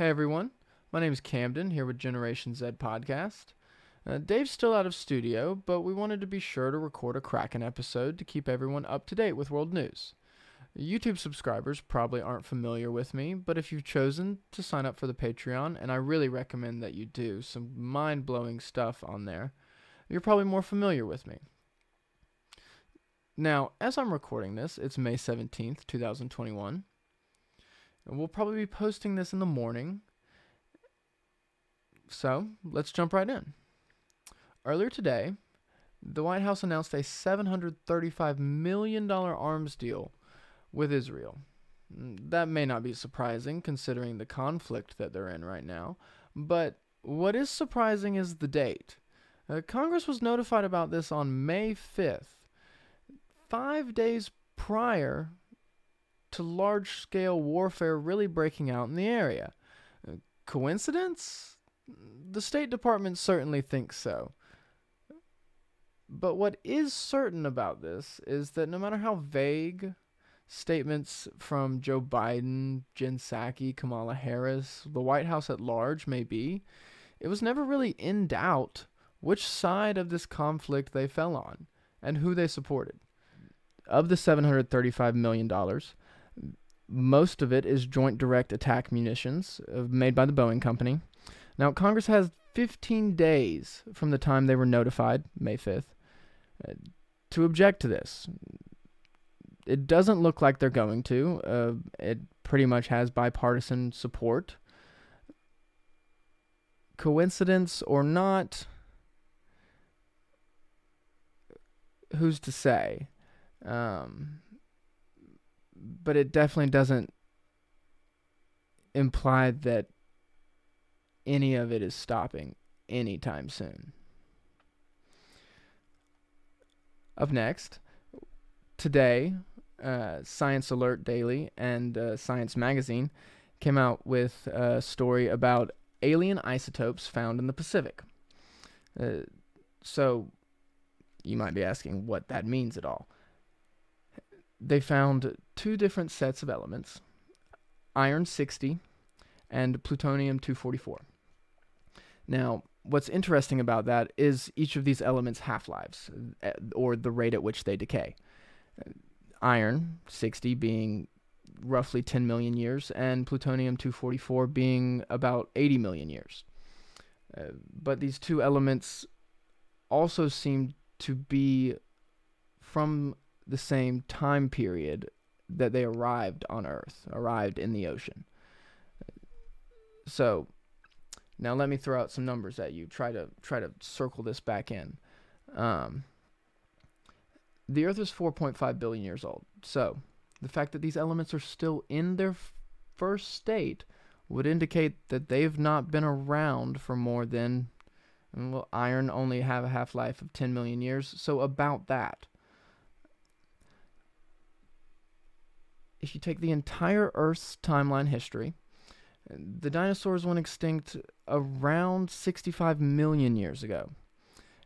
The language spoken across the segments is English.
Hey everyone, my name is Camden, here with Generation Z Podcast. Dave's still out of studio, but we wanted to be sure to record a Kraken episode to keep everyone up to date with world news. YouTube subscribers probably aren't familiar with me, but if you've chosen to sign up for the Patreon, and I really recommend that you do, some mind-blowing stuff on there, you're probably more familiar with me. Now, as I'm recording this, it's May 17th, 2021, and we'll probably be posting this in the morning, so let's jump right in. Earlier today, the White House announced a $735 million arms deal with Israel. That may not be surprising considering the conflict that they're in right now, but what is surprising is the date. Congress was notified about this on May 5th, 5 days prior to large-scale warfare really breaking out in the area. Coincidence? The State Department certainly thinks so. But what is certain about this is that no matter how vague statements from Joe Biden, Jen Psaki, Kamala Harris, the White House at large may be, it was never really in doubt which side of this conflict they fell on and who they supported. Of the $735 million, most of it is joint direct attack munitions made by the Boeing company. Now, Congress has 15 days from the time they were notified, May 5th, to object to this. It doesn't look like they're going to. It pretty much has bipartisan support. Coincidence or not, who's to say? But it definitely doesn't imply that any of it is stopping anytime soon. Up next, today, Science Alert Daily and Science Magazine came out with a story about alien isotopes found in the Pacific. So you might be asking what that means at all. They found two different sets of elements, iron 60 and plutonium 244. Now, what's interesting about that is each of these elements' half-lives, or the rate at which they decay. Iron 60 being roughly 10 million years, and plutonium 244 being about 80 million years. But these two elements also seem to be from the same time period that they arrived in the ocean. So now let me throw out some numbers at you. Try to circle this back in. The Earth is 4.5 billion years old. So the fact that these elements are still in their first state would indicate that they've not been around for more than, well, iron only have a half-life of 10 million years, so about that. If you take the entire Earth's timeline history, the dinosaurs went extinct around 65 million years ago.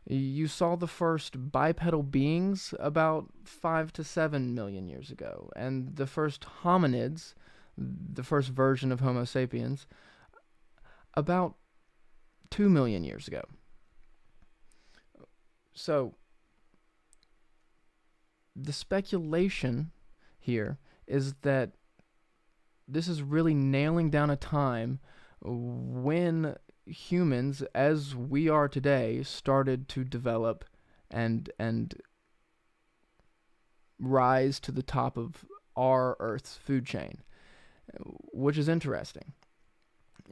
You saw the first bipedal beings about 5 to 7 million years ago, and the first hominids, the first version of Homo sapiens, about 2 million years ago. So, the speculation here is that this is really nailing down a time when humans, as we are today, started to develop and rise to the top of our Earth's food chain, which is interesting.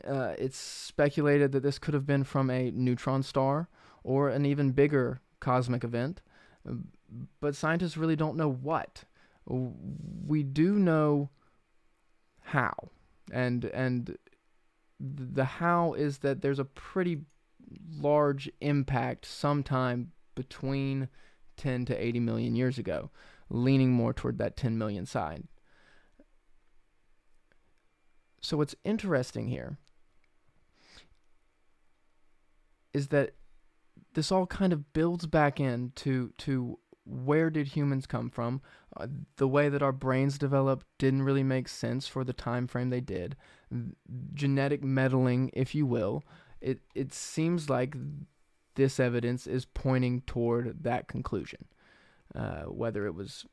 It's speculated that this could have been from a neutron star or an even bigger cosmic event, but scientists really don't know what. We do know how, and the how is that there's a pretty large impact sometime between 10 to 80 million years ago, leaning more toward that 10 million side. So what's interesting here is that this all kind of builds back into where did humans come from? The way that our brains developed didn't really make sense for the time frame they did. Genetic meddling, if you will. It seems like this evidence is pointing toward that conclusion. Whether it was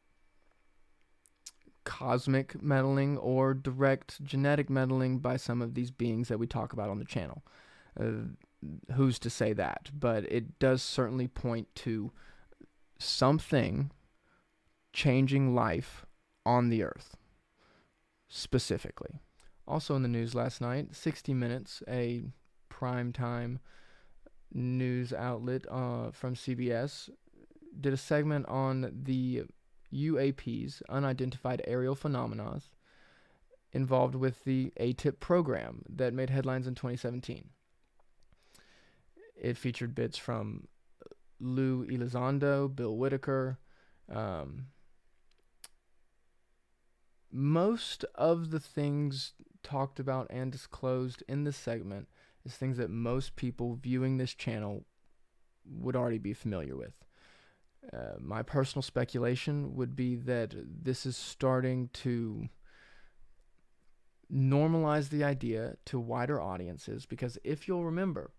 cosmic meddling or direct genetic meddling by some of these beings that we talk about on the channel. Who's to say that? But it does certainly point to something changing life on the earth, specifically. Also in the news last night, 60 Minutes, a primetime news outlet from CBS, did a segment on the UAPs, unidentified aerial phenomena, involved with the ATIP program that made headlines in 2017. It featured bits from Lou Elizondo, Bill Whitaker. Most of the things talked about and disclosed in this segment is things that most people viewing this channel would already be familiar with. My personal speculation would be that this is starting to normalize the idea to wider audiences, because if you'll remember,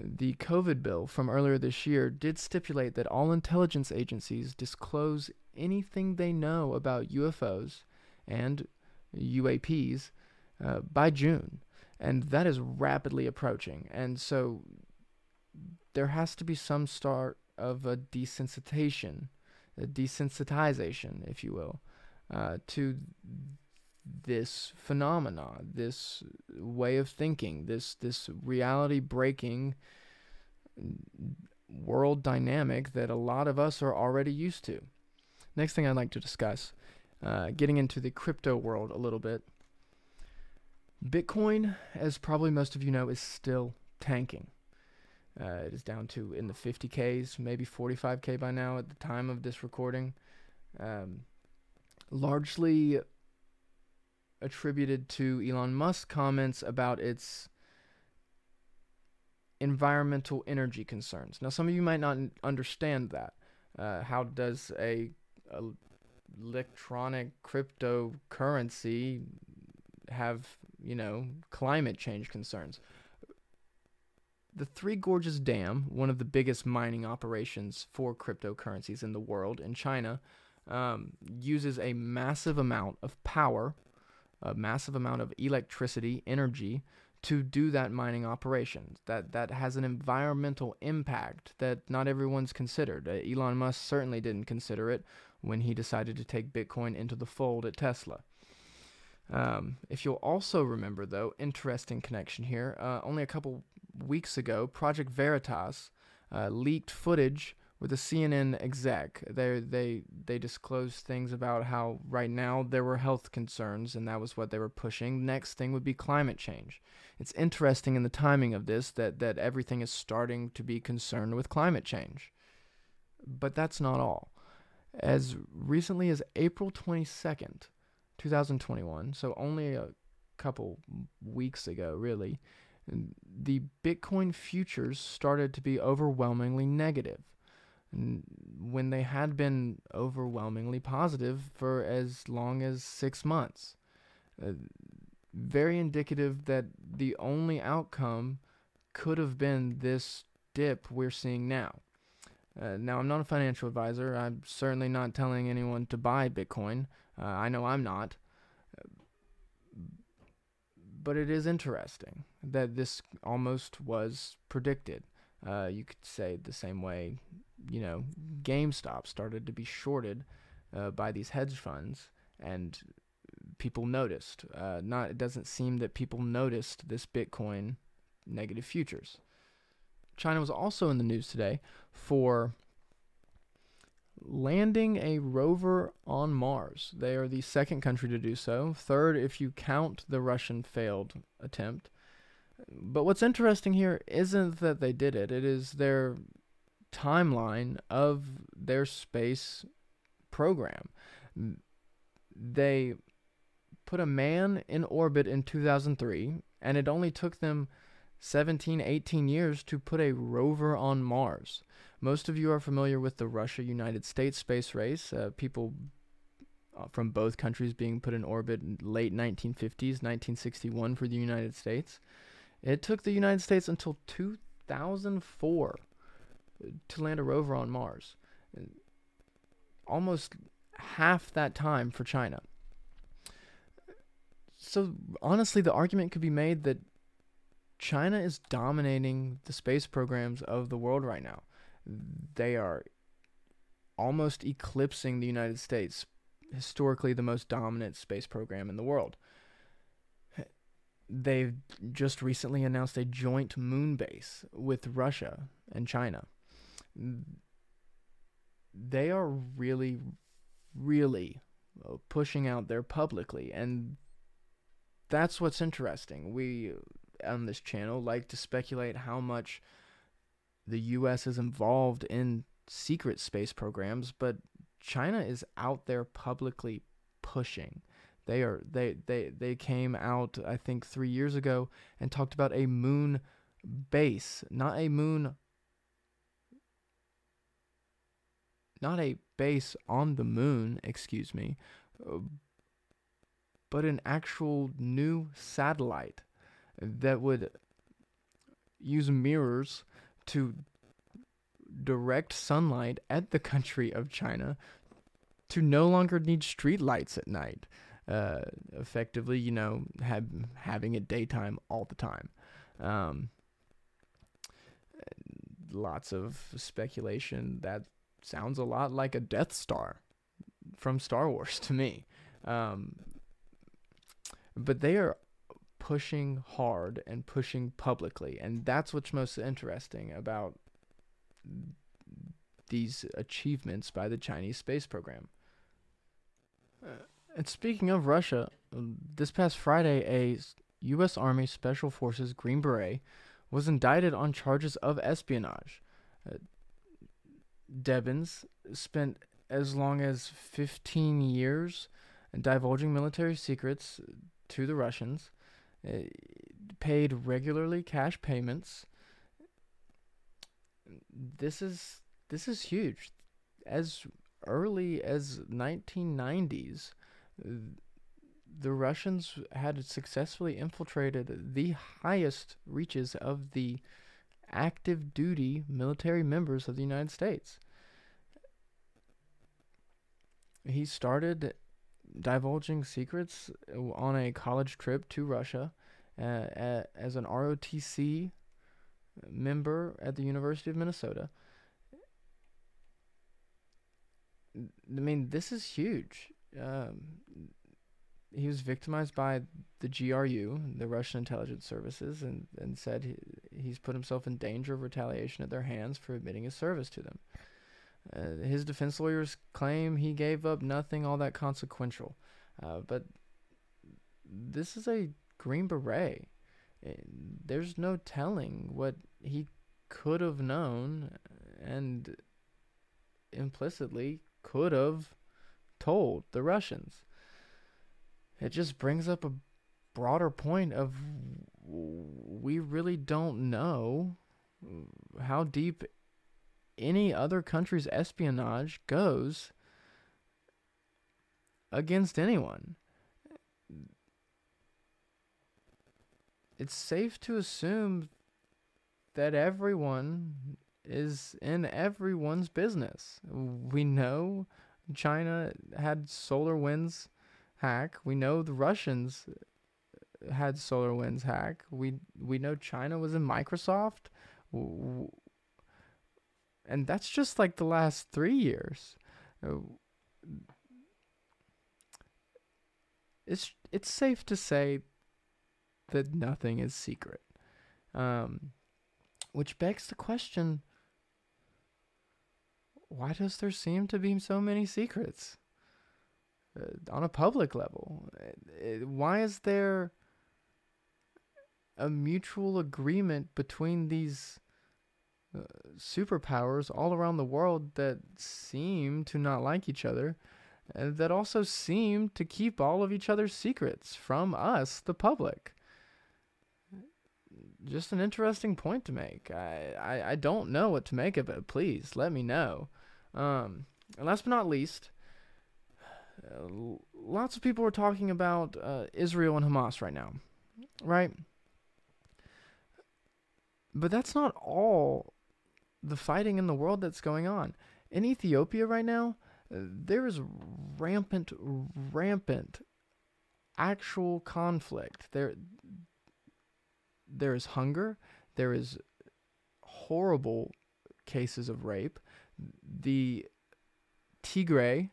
the COVID bill from earlier this year did stipulate that all intelligence agencies disclose anything they know about UFOs and UAPs by June, and that is rapidly approaching. And so there has to be some start of a desensitization, if you will, to this phenomena, this way of thinking, this reality-breaking world dynamic that a lot of us are already used to. Next thing I'd like to discuss, getting into the crypto world a little bit. Bitcoin, as probably most of you know, is still tanking. It is down to in the 50Ks, maybe 45K by now at the time of this recording. Largely attributed to Elon Musk's comments about its environmental energy concerns. Now, some of you might not understand that. How does a electronic cryptocurrency have, climate change concerns? The Three Gorges Dam, one of the biggest mining operations for cryptocurrencies in the world in China, uses a massive amount of power, a massive amount of electricity, energy, to do that mining operation. That has an environmental impact that not everyone's considered. Elon Musk certainly didn't consider it when he decided to take Bitcoin into the fold at Tesla. If you'll also remember, though, interesting connection here, only a couple weeks ago, Project Veritas leaked footage with a CNN exec. They disclosed things about how right now there were health concerns, and that was what they were pushing. Next thing would be climate change. It's interesting in the timing of this that everything is starting to be concerned with climate change. But that's not all. As recently as April 22nd, 2021, so only a couple weeks ago, really, the Bitcoin futures started to be overwhelmingly negative, when they had been overwhelmingly positive for as long as 6 months. Very indicative that the only outcome could have been this dip we're seeing now. Now, I'm not a financial advisor. I'm certainly not telling anyone to buy Bitcoin. I know I'm not. But it is interesting that this almost was predicted. You could say the same way, GameStop started to be shorted by these hedge funds, and people noticed. It doesn't seem that people noticed this Bitcoin negative futures. China was also in the news today for landing a rover on Mars. They are the second country to do so, third if you count the Russian failed attempt. But what's interesting here isn't that they did it. It is their timeline of their space program. They put a man in orbit in 2003, and it only took them 17, 18 years to put a rover on Mars. Most of you are familiar with the Russia-United States space race, people from both countries being put in orbit in late 1950s, 1961 for the United States. It took the United States until 2004 to land a rover on Mars. Almost half that time for China. So honestly, the argument could be made that China is dominating the space programs of the world right now. They are almost eclipsing the United States, historically the most dominant space program in the world. They've just recently announced a joint moon base with Russia and China. They are really, really pushing out there publicly, and that's what's interesting. We on this channel like to speculate how much the U.S. is involved in secret space programs, but China is out there publicly pushing. They came out, I think, 3 years ago and talked about a moon base, not a base on the moon, but an actual new satellite that would use mirrors to direct sunlight at the country of China to no longer need street lights at night, effectively, you know, having it daytime all the time. Lots of speculation. That sounds a lot like a Death Star from Star Wars to me. But they are pushing hard and pushing publicly, and that's what's most interesting about these achievements by the Chinese space program. And speaking of Russia, this past Friday, a U.S. Army Special Forces Green Beret was indicted on charges of espionage. Devins spent as long as 15 years divulging military secrets to the Russians, paid regularly cash payments. This is huge. As early as 1990s, the Russians had successfully infiltrated the highest reaches of the active duty military members of the United States. He started divulging secrets on a college trip to Russia as an ROTC member at the University of Minnesota. I mean, this is huge. He was victimized by the GRU, the Russian intelligence services, and said he's put himself in danger of retaliation at their hands for admitting his service to them. His defense lawyers claim he gave up nothing all that consequential. But this is a Green Beret. There's no telling what he could have known and implicitly could have told the Russians. It just brings up a broader point of we really don't know how deep any other country's espionage goes against anyone. It's safe to assume that everyone is in everyone's business. We know China had SolarWinds hack. We know the Russians had SolarWinds hack. We know China was in Microsoft. And that's just like the last 3 years. It's safe to say that nothing is secret. Which begs the question, why does there seem to be so many secrets on a public level? Why is there a mutual agreement between these superpowers all around the world that seem to not like each other, and that also seem to keep all of each other's secrets from us, the public? just an interesting point to make. I don't know what to make of it. Please let me know. And last but not least, lots of people are talking about Israel and Hamas right now, right? But that's not all the fighting in the world that's going on. In Ethiopia right now, there is rampant actual conflict. There is hunger. There is horrible cases of rape. The Tigray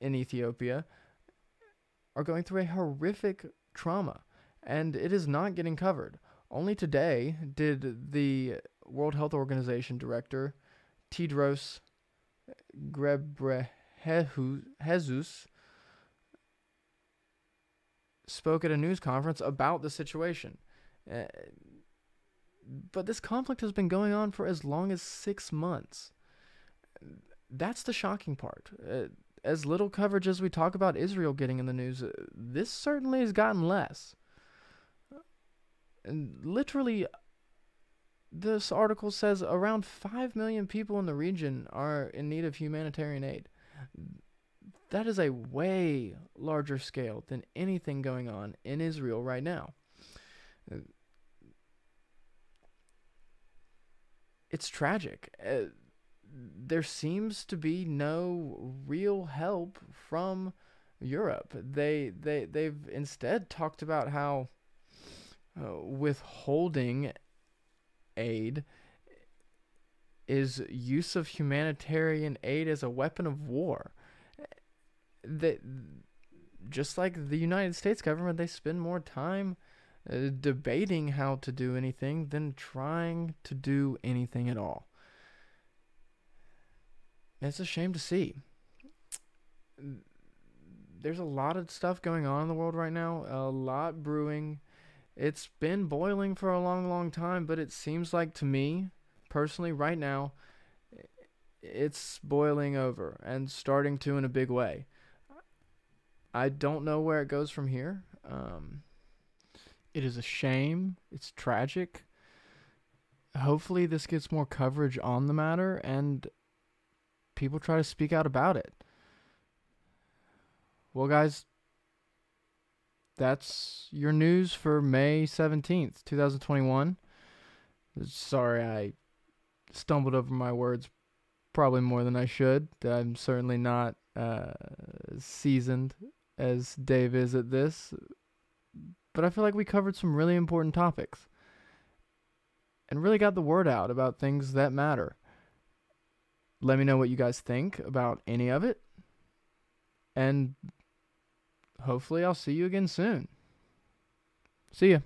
in Ethiopia are going through a horrific trauma, and it is not getting covered. Only today did the World Health Organization director, Tedros Ghebreyesus, spoke at a news conference about the situation. But this conflict has been going on for as long as 6 months. That's the shocking part. As little coverage as we talk about Israel getting in the news, this certainly has gotten less. And literally, this article says around 5 million people in the region are in need of humanitarian aid. That is a way larger scale than anything going on in Israel right now. It's tragic. There seems to be no real help from Europe. They've instead talked about how withholding aid is use of humanitarian aid as a weapon of war. That just like the United States government, they spend more time debating how to do anything than trying to do anything at all. It's a shame to see. There's a lot of stuff going on in the world right now, a lot brewing. It's been boiling for a long, long time, but it seems like to me, personally, right now, it's boiling over and starting to in a big way. I don't know where it goes from here. It is a shame. It's tragic. Hopefully this gets more coverage on the matter and people try to speak out about it. Well, guys, that's your news for May 17th, 2021. Sorry, I stumbled over my words probably more than I should. I'm certainly not seasoned as Dave is at this, but I feel like we covered some really important topics and really got the word out about things that matter. Let me know what you guys think about any of it. And hopefully I'll see you again soon. See ya.